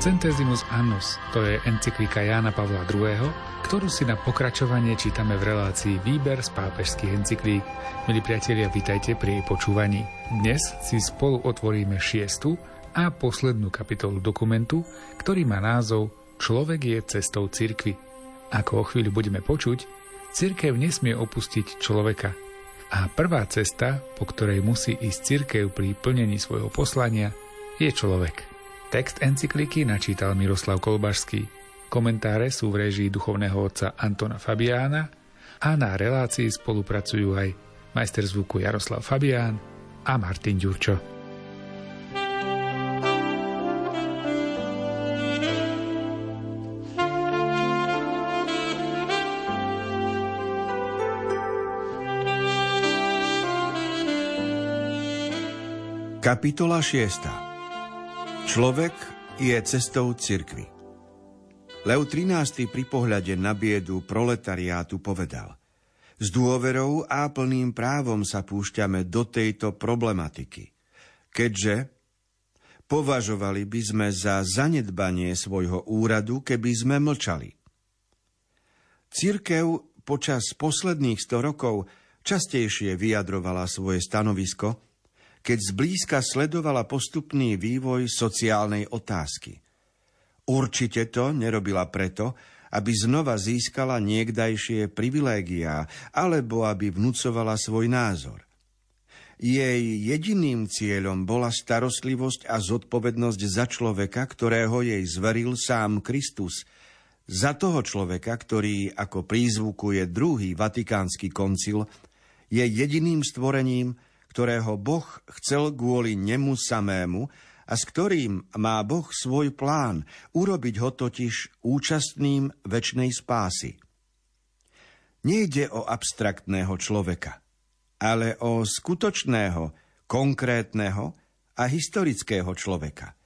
Centesimus annus, to je encyklika Jána Pavla II., ktorú si na pokračovanie čítame v relácii Výber z pápežských encyklík. Milí priatelia, vitajte pri jej počúvaní. Dnes si spolu otvoríme 6. a poslednú kapitolu dokumentu, ktorý má názov Človek je cestou cirkvi. Ako o chvíľu budeme počuť, cirkev nesmie opustiť človeka. A prvá cesta, po ktorej musí ísť cirkev pri plnení svojho poslania, je človek. Text encykliky načítal Miroslav Kolbašský. Komentáre sú v réžii duchovného otca Antona Fabiána a na relácii spolupracujú aj majster zvuku Jaroslav Fabián a Martin Ďurčo. Kapitola 6. Človek je cestou cirkvi. Leo XIII. Pri pohľade na biedu proletariátu povedal: S dôverou a plným právom sa púšťame do tejto problematiky, keďže považovali by sme za zanedbanie svojho úradu, keby sme mlčali. Cirkev počas posledných 100 rokov častejšie vyjadrovala svoje stanovisko, keď zblízka sledovala postupný vývoj sociálnej otázky. Určite to nerobila preto, aby znova získala niekdajšie privilégiá alebo aby vnúcovala svoj názor. Jej jediným cieľom bola starostlivosť a zodpovednosť za človeka, ktorého jej zveril sám Kristus, za toho človeka, ktorý, ako prízvukuje druhý Vatikánsky koncil, je jediným stvorením, ktorého Boh chcel kvôli nemu samému a s ktorým má Boh svoj plán, urobiť ho totiž účastným večnej spásy. Nejde o abstraktného človeka, ale o skutočného, konkrétneho a historického človeka.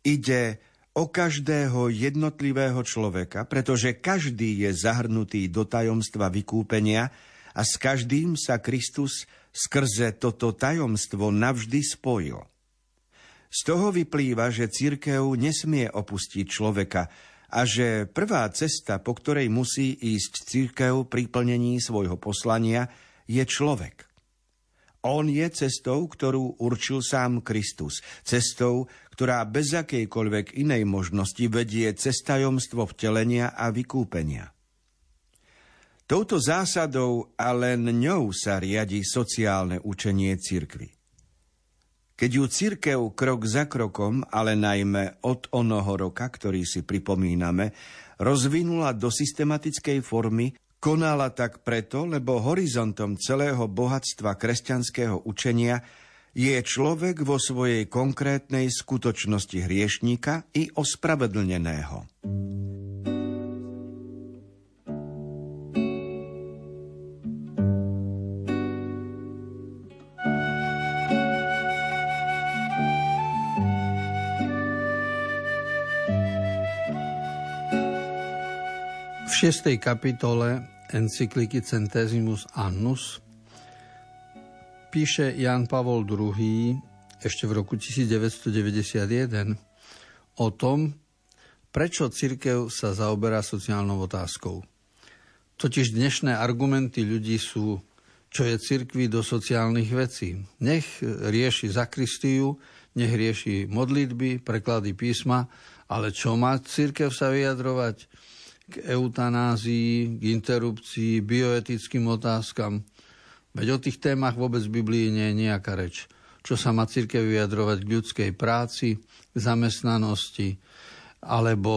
Ide o každého jednotlivého človeka, pretože každý je zahrnutý do tajomstva vykúpenia a s každým sa Kristus skrze toto tajomstvo navždy spojil. Z toho vyplýva, že cirkev nesmie opustiť človeka a že prvá cesta, po ktorej musí ísť cirkev pri plnení svojho poslania, je človek. On je cestou, ktorú určil sám Kristus, cestou, ktorá bez akejkoľvek inej možnosti vedie cez tajomstvo vtelenia a vykúpenia. Touto zásadou a len ňou sa riadi sociálne učenie cirkvi. Keď ju cirkev krok za krokom, ale najmä od onoho roka, ktorý si pripomíname, rozvinula do systematickej formy, konala tak preto, lebo horizontom celého bohatstva kresťanského učenia je človek vo svojej konkrétnej skutočnosti hriešníka i ospravedlneného. V 6. kapitole encykliky Centesimus annus píše Ján Pavol II. Ešte v roku 1991 o tom, prečo cirkev sa zaoberá sociálnou otázkou. Totiž dnešné argumenty ľudí sú, čo je cirkvi do sociálnych vecí. Nech rieši zakristiu, nech rieši modlitby, preklady písma, ale čo má cirkev sa vyjadrovať k eutanázii, k interrupcii, bioetickým otázkam. Veď o tých témach vôbec v Biblii nie je nejaká reč. Čo sa má cirkev vyjadrovať k ľudskej práci, k zamestnanosti, alebo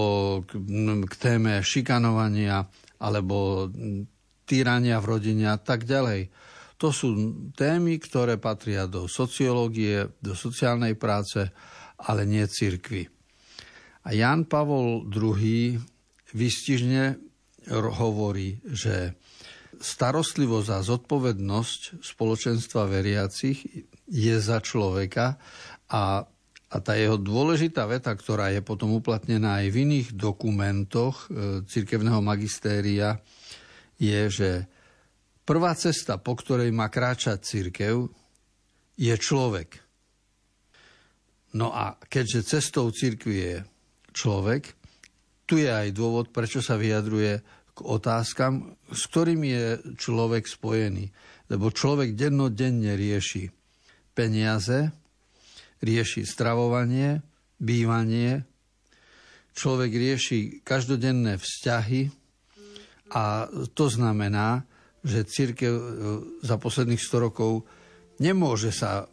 k téme šikanovania, alebo týrania v rodine a tak ďalej. To sú témy, ktoré patria do sociológie, do sociálnej práce, ale nie cirkvi. A Ján Pavol II. Výstižne hovorí, že starostlivosť a zodpovednosť spoločenstva veriacich je za človeka a tá jeho dôležitá veta, ktorá je potom uplatnená aj v iných dokumentoch cirkevného magistéria, je, že prvá cesta, po ktorej má kráčať cirkev, je človek. No a keďže cestou cirkvi je človek. Tu je aj dôvod, prečo sa vyjadruje k otázkam, s ktorými je človek spojený. Lebo človek dennodenne rieši peniaze, rieši stravovanie, bývanie, človek rieši každodenné vzťahy a to znamená, že cirkev za posledných 100 rokov nemôže sa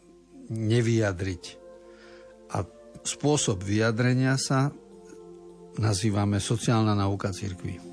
nevyjadriť. A spôsob vyjadrenia sa nazývame sociálna nauka cirkvi.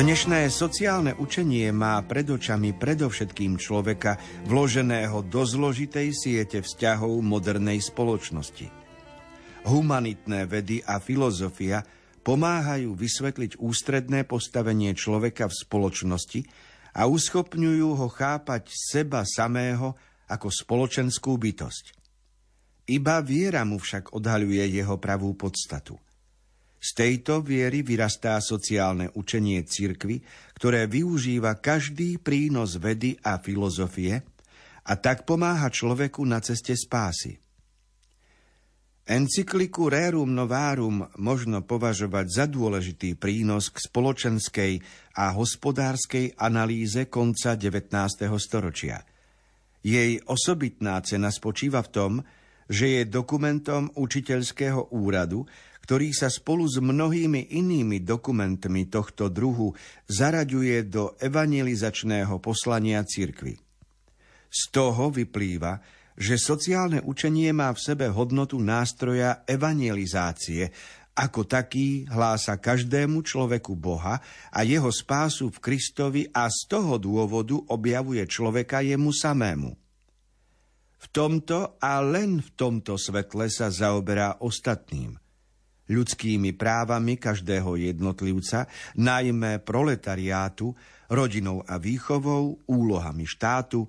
Dnešné sociálne učenie má pred očami predovšetkým človeka vloženého do zložitej siete vzťahov modernej spoločnosti. Humanitné vedy a filozofia pomáhajú vysvetliť ústredné postavenie človeka v spoločnosti a uschopňujú ho chápať seba samého ako spoločenskú bytosť. Iba viera mu však odhaľuje jeho pravú podstatu. Z tejto viery vyrastá sociálne učenie cirkvi, ktoré využíva každý prínos vedy a filozofie a tak pomáha človeku na ceste spásy. Encykliku Rerum Novarum možno považovať za dôležitý prínos k spoločenskej a hospodárskej analýze konca 19. storočia. Jej osobitná cena spočíva v tom, že je dokumentom učiteľského úradu, ktorý sa spolu s mnohými inými dokumentmi tohto druhu zaraďuje do evangelizačného poslania cirkvi. Z toho vyplýva, že sociálne učenie má v sebe hodnotu nástroja evangelizácie, ako taký hlása každému človeku Boha a jeho spásu v Kristovi a z toho dôvodu objavuje človeka jemu samému. V tomto a len v tomto svetle sa zaoberá ostatným. Ľudskými právami každého jednotlivca, najmä proletariátu, rodinou a výchovou, úlohami štátu,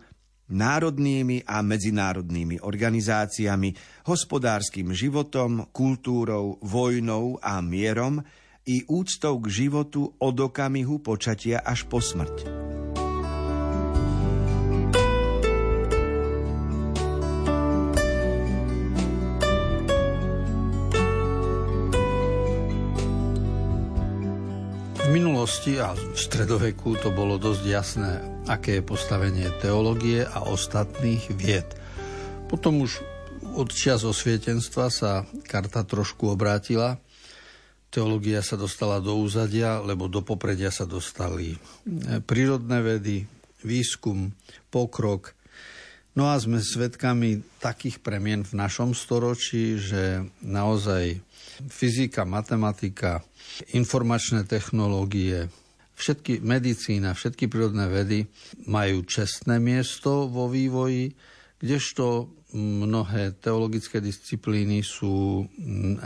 národnými a medzinárodnými organizáciami, hospodárskym životom, kultúrou, vojnou a mierom i úctou k životu od okamihu počatia až po smrť. V minulosti a v stredoveku to bolo dosť jasné, aké je postavenie teológie a ostatných vied. Potom už od čias osvietenstva sa karta trošku obrátila. Teológia sa dostala do úzadia, lebo do popredia sa dostali prírodné vedy, výskum, pokrok. No a sme svedkami takých premien v našom storočí, že naozaj fyzika, matematika, informačné technológie, všetky medicína, všetky prírodné vedy majú čestné miesto vo vývoji, kdežto mnohé teologické disciplíny sú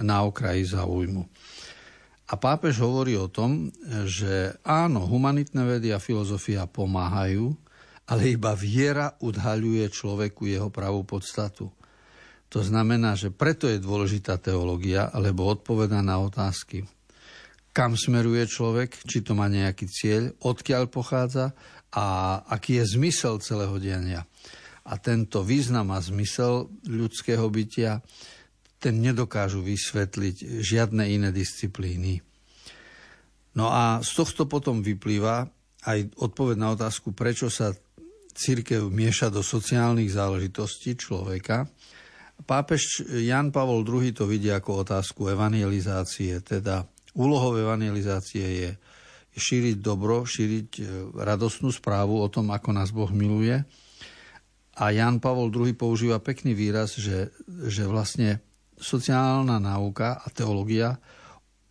na okraji záujmu. A pápež hovorí o tom, že áno, humanitné vedy a filozofia pomáhajú, ale iba viera odhaľuje človeku jeho pravú podstatu. To znamená, že preto je dôležitá teológia, lebo odpovedá na otázky. Kam smeruje človek, či to má nejaký cieľ, odkiaľ pochádza a aký je zmysel celého diania. A tento význam a zmysel ľudského bytia, ten nedokážu vysvetliť žiadne iné disciplíny. No a z tohto potom vyplýva aj odpoveď na otázku, prečo sa cirkev mieša do sociálnych záležitostí človeka. Pápež Ján Pavol II to vidí ako otázku evangelizácie, teda úlohou evangelizácie je šíriť dobro, šíriť radostnú správu o tom, ako nás Boh miluje. A Ján Pavol II používa pekný výraz, že vlastne sociálna náuka a teológia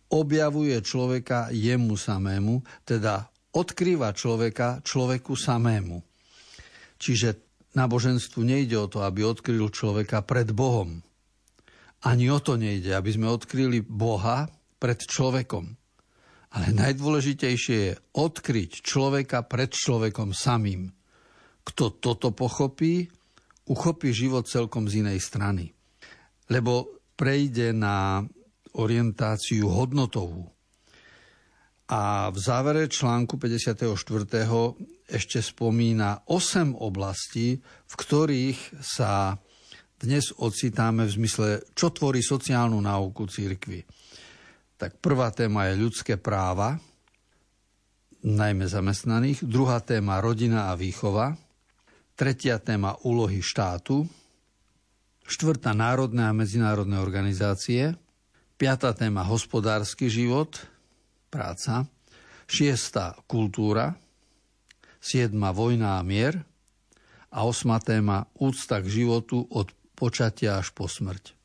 objavuje človeka jemu samému, teda odkrýva človeka človeku samému. Čiže náboženstvu nejde o to, aby odkryl človeka pred Bohom. Ani o to nejde, aby sme odkryli Boha pred človekom. Ale najdôležitejšie je odkryť človeka pred človekom samým. Kto toto pochopí, uchopí život celkom z inej strany. Lebo prejde na orientáciu hodnotovú. A v závere článku 54. ešte spomína 8 oblastí, v ktorých sa dnes ocitáme v zmysle, čo tvorí sociálnu náuku cirkvi. Tak prvá téma je ľudské práva, najmä zamestnaných. Druhá téma rodina a výchova. Tretia téma úlohy štátu. Štvrtá národné a medzinárodné organizácie. Piatá téma hospodársky život, práca. Šiesta kultúra. Siedma vojna a mier. A osma téma úcta k životu od počatia až po smrť.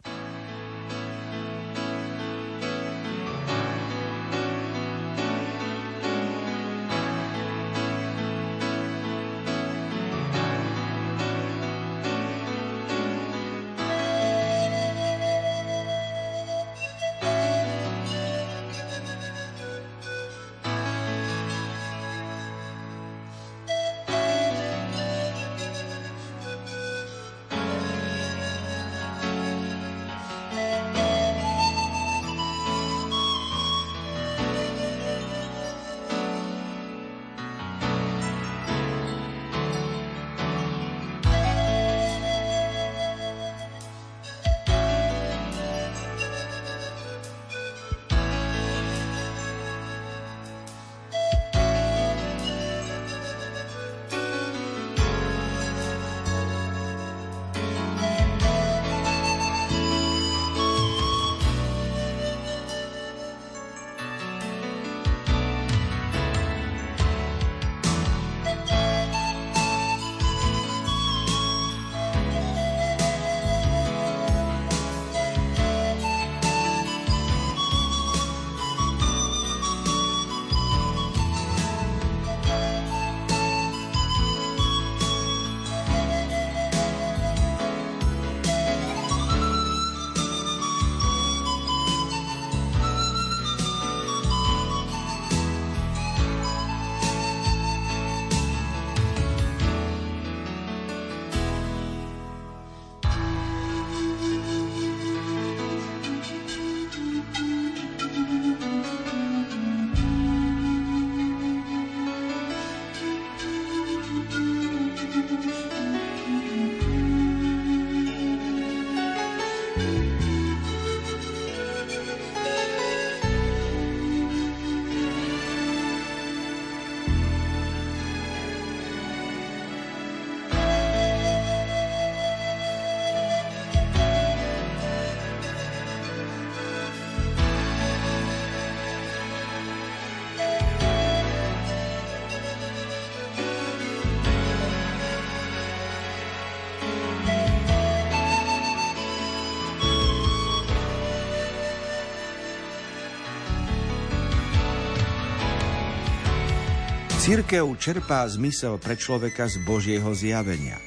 Cirkev čerpá zmysel pre človeka z Božieho zjavenia.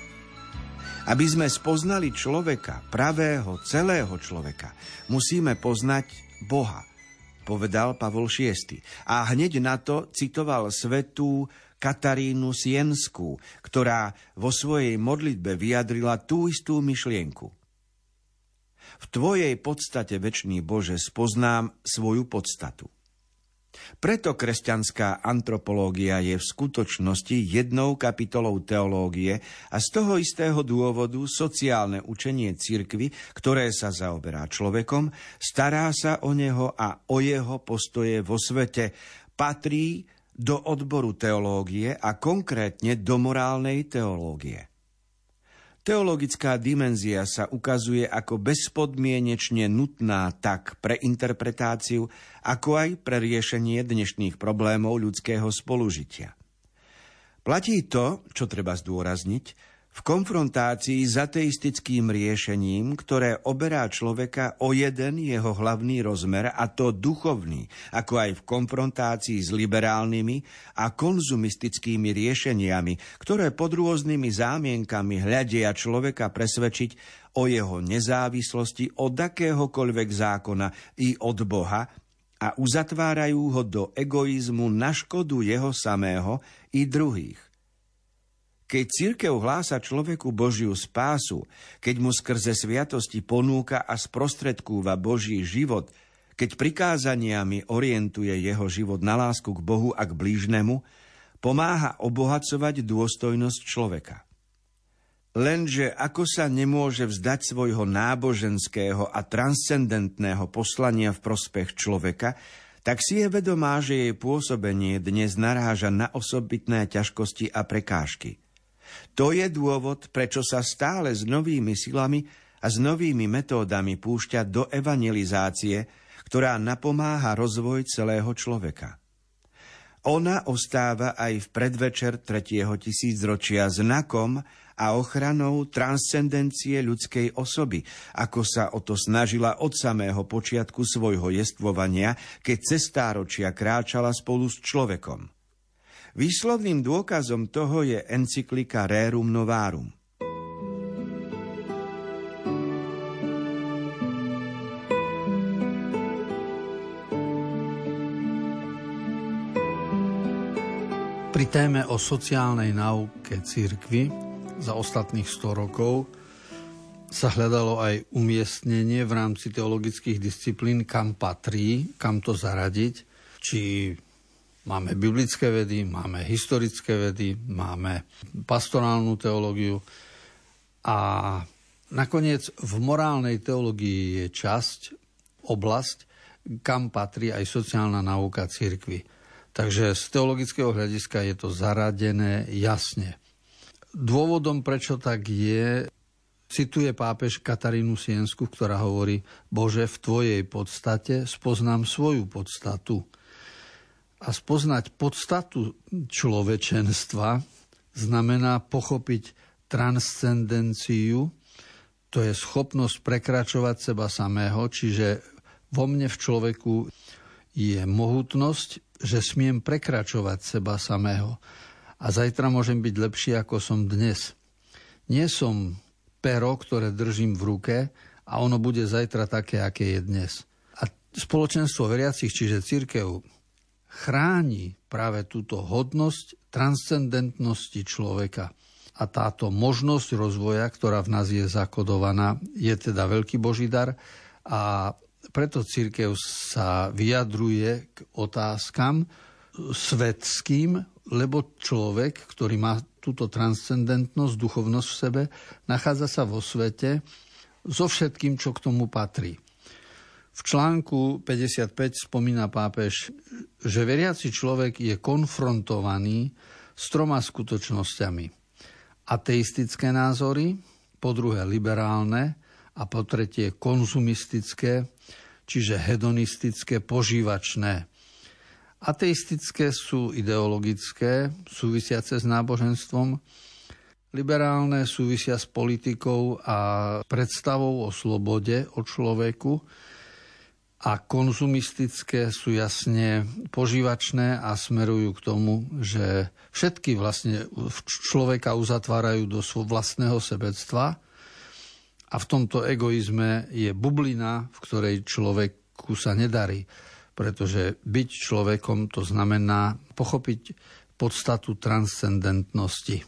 Aby sme spoznali človeka, pravého, celého človeka, musíme poznať Boha, povedal Pavol VI. A hneď na to citoval svätú Katarínu Sienskú, ktorá vo svojej modlitbe vyjadrila tú istú myšlienku. V tvojej podstate, večný Bože, spoznám svoju podstatu. Preto kresťanská antropológia je v skutočnosti jednou kapitolou teológie a z toho istého dôvodu sociálne učenie cirkvi, ktoré sa zaoberá človekom, stará sa o neho a o jeho postoje vo svete, patrí do odboru teológie a konkrétne do morálnej teológie. Teologická dimenzia sa ukazuje ako bezpodmienečne nutná tak pre interpretáciu, ako aj pre riešenie dnešných problémov ľudského spolužitia. Platí to, čo treba zdôrazniť, v konfrontácii s ateistickým riešením, ktoré oberá človeka o jeden jeho hlavný rozmer, a to duchovný, ako aj v konfrontácii s liberálnymi a konzumistickými riešeniami, ktoré pod rôznymi zámienkami hľadia človeka presvedčiť o jeho nezávislosti od akéhokoľvek zákona i od Boha a uzatvárajú ho do egoizmu na škodu jeho samého i druhých. Keď cirkev hlása človeku Božiu spásu, keď mu skrze sviatosti ponúka a sprostredkúva Boží život, keď prikázaniami orientuje jeho život na lásku k Bohu a k blížnemu, pomáha obohacovať dôstojnosť človeka. Lenže ako sa nemôže vzdať svojho náboženského a transcendentného poslania v prospech človeka, tak si je vedomá, že jej pôsobenie dnes naráža na osobitné ťažkosti a prekážky. To je dôvod, prečo sa stále s novými silami a s novými metódami púšťa do evangelizácie, ktorá napomáha rozvoj celého človeka. Ona ostáva aj v predvečer 3. tisícročia znakom a ochranou transcendencie ľudskej osoby, ako sa o to snažila od samého počiatku svojho jestvovania, keď cez stáročia kráčala spolu s človekom. Výslovným dôkazom toho je encyklika Rerum Novarum. Pri téme o sociálnej náuke cirkvi za ostatných 100 rokov sa hľadalo aj umiestnenie v rámci teologických disciplín, kam patrí, kam to zaradiť, či máme biblické vedy, máme historické vedy, máme pastorálnu teológiu a nakoniec v morálnej teológii je časť, oblasť, kam patrí aj sociálna náuka cirkvi. Takže z teologického hľadiska je to zaradené jasne. Dôvodom, prečo tak je, cituje pápež Katarínu Siensku, ktorá hovorí: Bože, v tvojej podstate spoznám svoju podstatu. A spoznať podstatu človečenstva znamená pochopiť transcendenciu, to je schopnosť prekračovať seba samého, čiže vo mne v človeku je mohutnosť, že smiem prekračovať seba samého. A zajtra môžem byť lepší, ako som dnes. Nie som pero, ktoré držím v ruke a ono bude zajtra také, aké je dnes. A spoločenstvo veriacich, čiže cirkev, chráni práve túto hodnosť transcendentnosti človeka. A táto možnosť rozvoja, ktorá v nás je zakodovaná, je teda veľký Boží dar a preto cirkev sa vyjadruje k otázkam svetským, lebo človek, ktorý má túto transcendentnosť, duchovnosť v sebe, nachádza sa vo svete so všetkým, čo k tomu patrí. V článku 55 spomína pápež, že veriaci človek je konfrontovaný s 3 skutočnosťami. Ateistické názory, po druhé liberálne a po tretie konzumistické, čiže hedonistické, požívačné. Ateistické sú ideologické, súvisiace s náboženstvom, liberálne súvisia s politikou a predstavou o slobode, o človeku, a konzumistické sú jasne požívačné a smerujú k tomu, že všetky vlastne človeka uzatvárajú do vlastného sebectva a v tomto egoizme je bublina, v ktorej človeku sa nedarí, pretože byť človekom to znamená pochopiť podstatu transcendentnosti.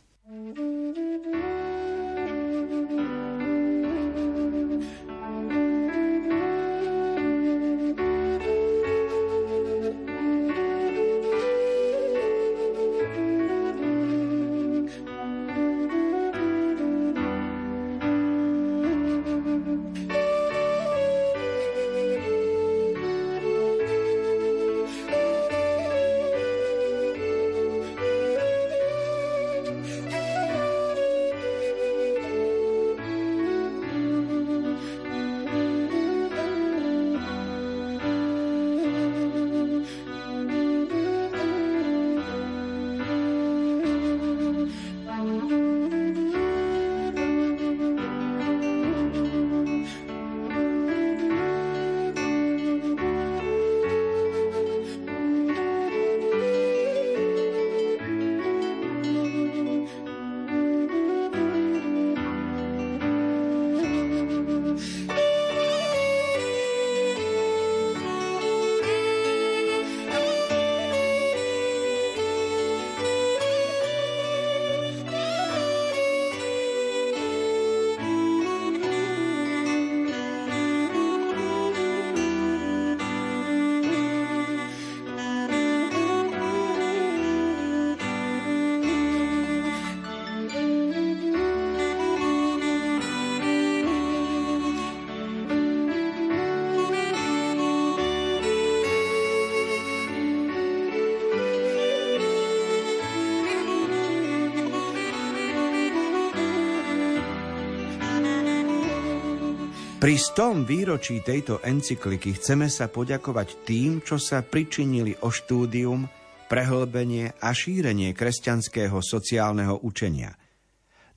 Pri 100. výročí tejto encykliky chceme sa poďakovať tým, čo sa pričinili o štúdium, prehlbenie a šírenie kresťanského sociálneho učenia.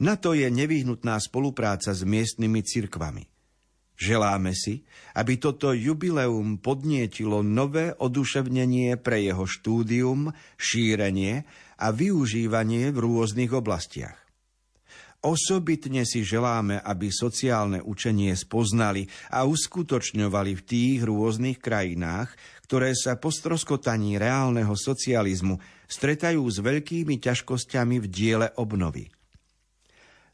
Na to je nevyhnutná spolupráca s miestnymi cirkvami. Želáme si, aby toto jubileum podnietilo nové oduševnenie pre jeho štúdium, šírenie a využívanie v rôznych oblastiach. Osobitne si želáme, aby sociálne učenie spoznali a uskutočňovali v tých rôznych krajinách, ktoré sa po stroskotaní reálneho socializmu stretajú s veľkými ťažkosťami v diele obnovy.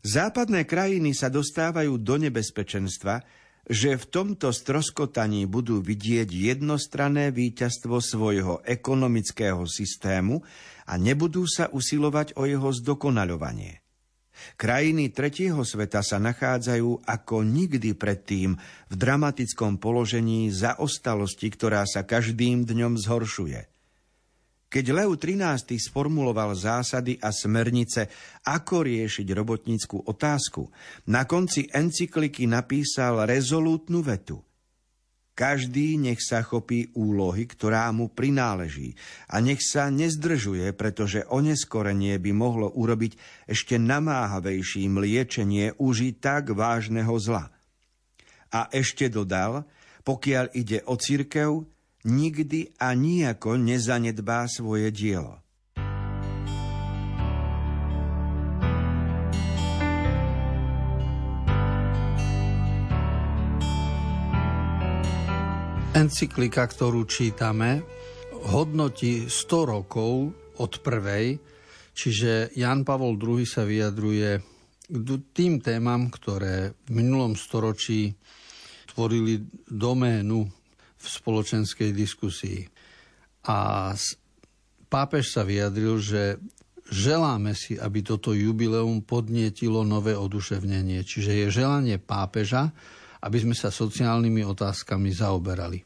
Západné krajiny sa dostávajú do nebezpečenstva, že v tomto stroskotaní budú vidieť jednostranné víťazstvo svojho ekonomického systému a nebudú sa usilovať o jeho zdokonaľovanie. Krajiny tretieho sveta sa nachádzajú ako nikdy predtým v dramatickom položení zaostalosti, ktorá sa každým dňom zhoršuje. Keď Leo XIII sformuloval zásady a smernice, ako riešiť robotnícku otázku, na konci encykliky napísal rezolútnu vetu. Každý nech sa chopí úlohy, ktorá mu prináleží a nech sa nezdržuje, pretože oneskorenie by mohlo urobiť ešte namáhavejším liečenie už i tak vážneho zla. A ešte dodal, pokiaľ ide o cirkev, nikdy a nijako nezanedbá svoje dielo. Encyklika, ktorú čítame, hodnotí 100 rokov od prvej, čiže Ján Pavol II sa vyjadruje k tým témam, ktoré v minulom storočí tvorili doménu v spoločenskej diskusii. A pápež sa vyjadril, že želáme si, aby toto jubileum podnietilo nové oduševnenie, čiže je želanie pápeža, aby sme sa sociálnymi otázkami zaoberali.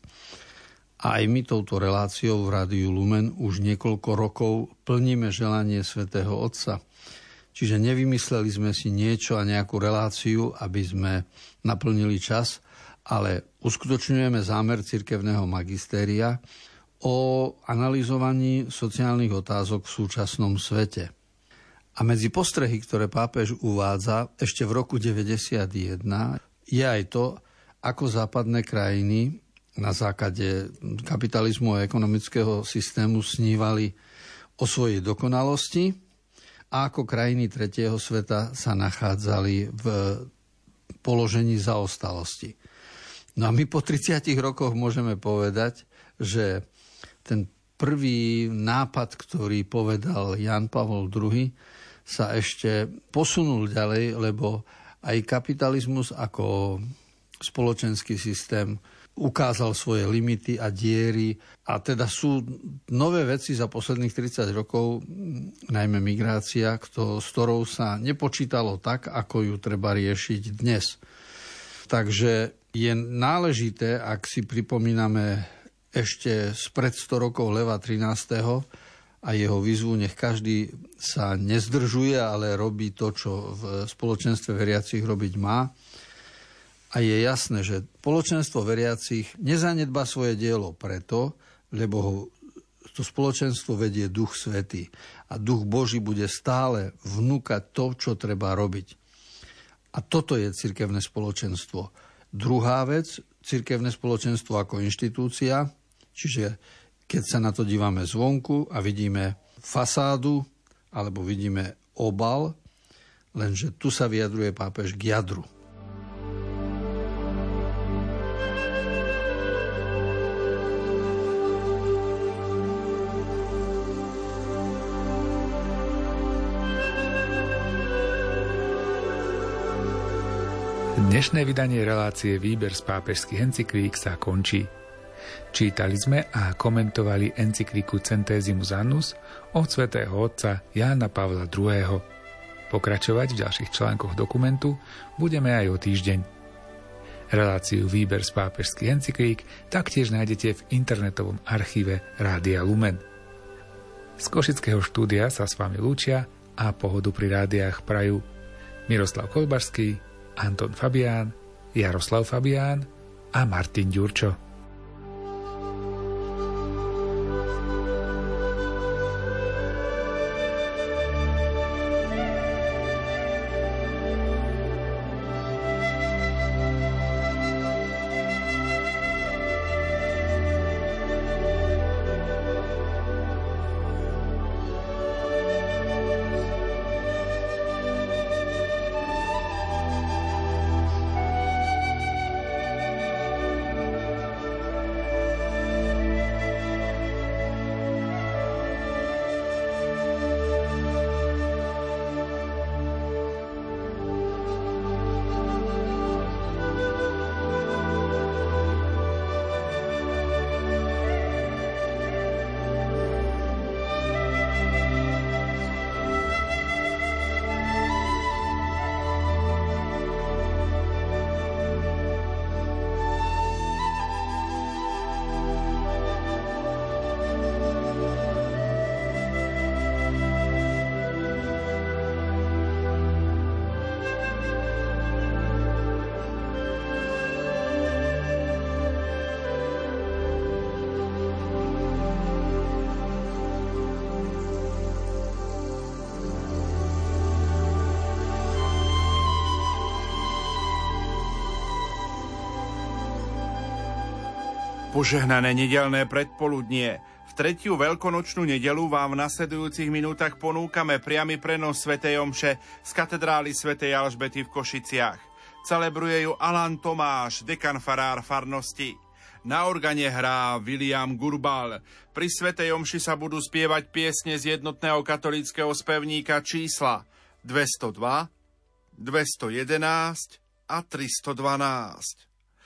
A aj my touto reláciou v Rádiu Lumen už niekoľko rokov plníme želanie svätého Otca. Čiže nevymysleli sme si niečo a nejakú reláciu, aby sme naplnili čas, ale uskutočňujeme zámer cirkevného magistéria o analyzovaní sociálnych otázok v súčasnom svete. A medzi postrehy, ktoré pápež uvádza ešte v roku 1991, je aj to, ako západné krajiny na základe kapitalizmu a ekonomického systému snívali o svojej dokonalosti a ako krajiny tretieho sveta sa nachádzali v položení zaostalosti. No a my po 30 rokoch môžeme povedať, že ten prvý nápad, ktorý povedal Ján Pavol II, sa ešte posunul ďalej, lebo aj kapitalizmus ako spoločenský systém ukázal svoje limity a diery. A teda sú nové veci za posledných 30 rokov, najmä migrácia, s ktorou sa nepočítalo tak, ako ju treba riešiť dnes. Takže je náležité, ak si pripomíname ešte spred 100 rokov Leva XIII. a jeho výzvu, nech každý sa nezdržuje, ale robí to, čo v spoločenstve veriacich robiť má. A je jasné, že spoločenstvo veriacich nezanedba svoje dielo preto, lebo to spoločenstvo vedie Duch Svätý. A Duch Boží bude stále vnúkať to, čo treba robiť. A toto je cirkevné spoločenstvo. Druhá vec, cirkevné spoločenstvo ako inštitúcia, čiže keď sa na to dívame zvonku a vidíme fasádu alebo vidíme obal, lenže tu sa vyjadruje pápež k jadru. Dnešné vydanie relácie Výber z pápežských encyklík sa končí. Čítali sme a komentovali encykliku Centesimus annus od svätého otca Jána Pavla II. Pokračovať v ďalších článkoch dokumentu budeme aj o týždeň. Reláciu Výber z pápežských encyklík taktiež nájdete v internetovom archíve Rádia Lumen. Z košického štúdia sa s vami lúčia a pohodu pri rádiách prajú Miroslav Kolbašský, Anton Fabián, Jaroslav Fabián a Martin Ďurčo. Požehnané nedeľné predpoludnie. V tretiu veľkonočnú nedeľu vám v nasledujúcich minútach ponúkame priamy prenos svätej omše z katedrály svätej Alžbety v Košiciach. Celebruje ju Alan Tomáš, dekan farár farnosti. Na organe hrá Viliam Gurbál. Pri svätej omši sa budú spievať piesne z jednotného katolíckeho spevníka čísla 202, 211 a 312.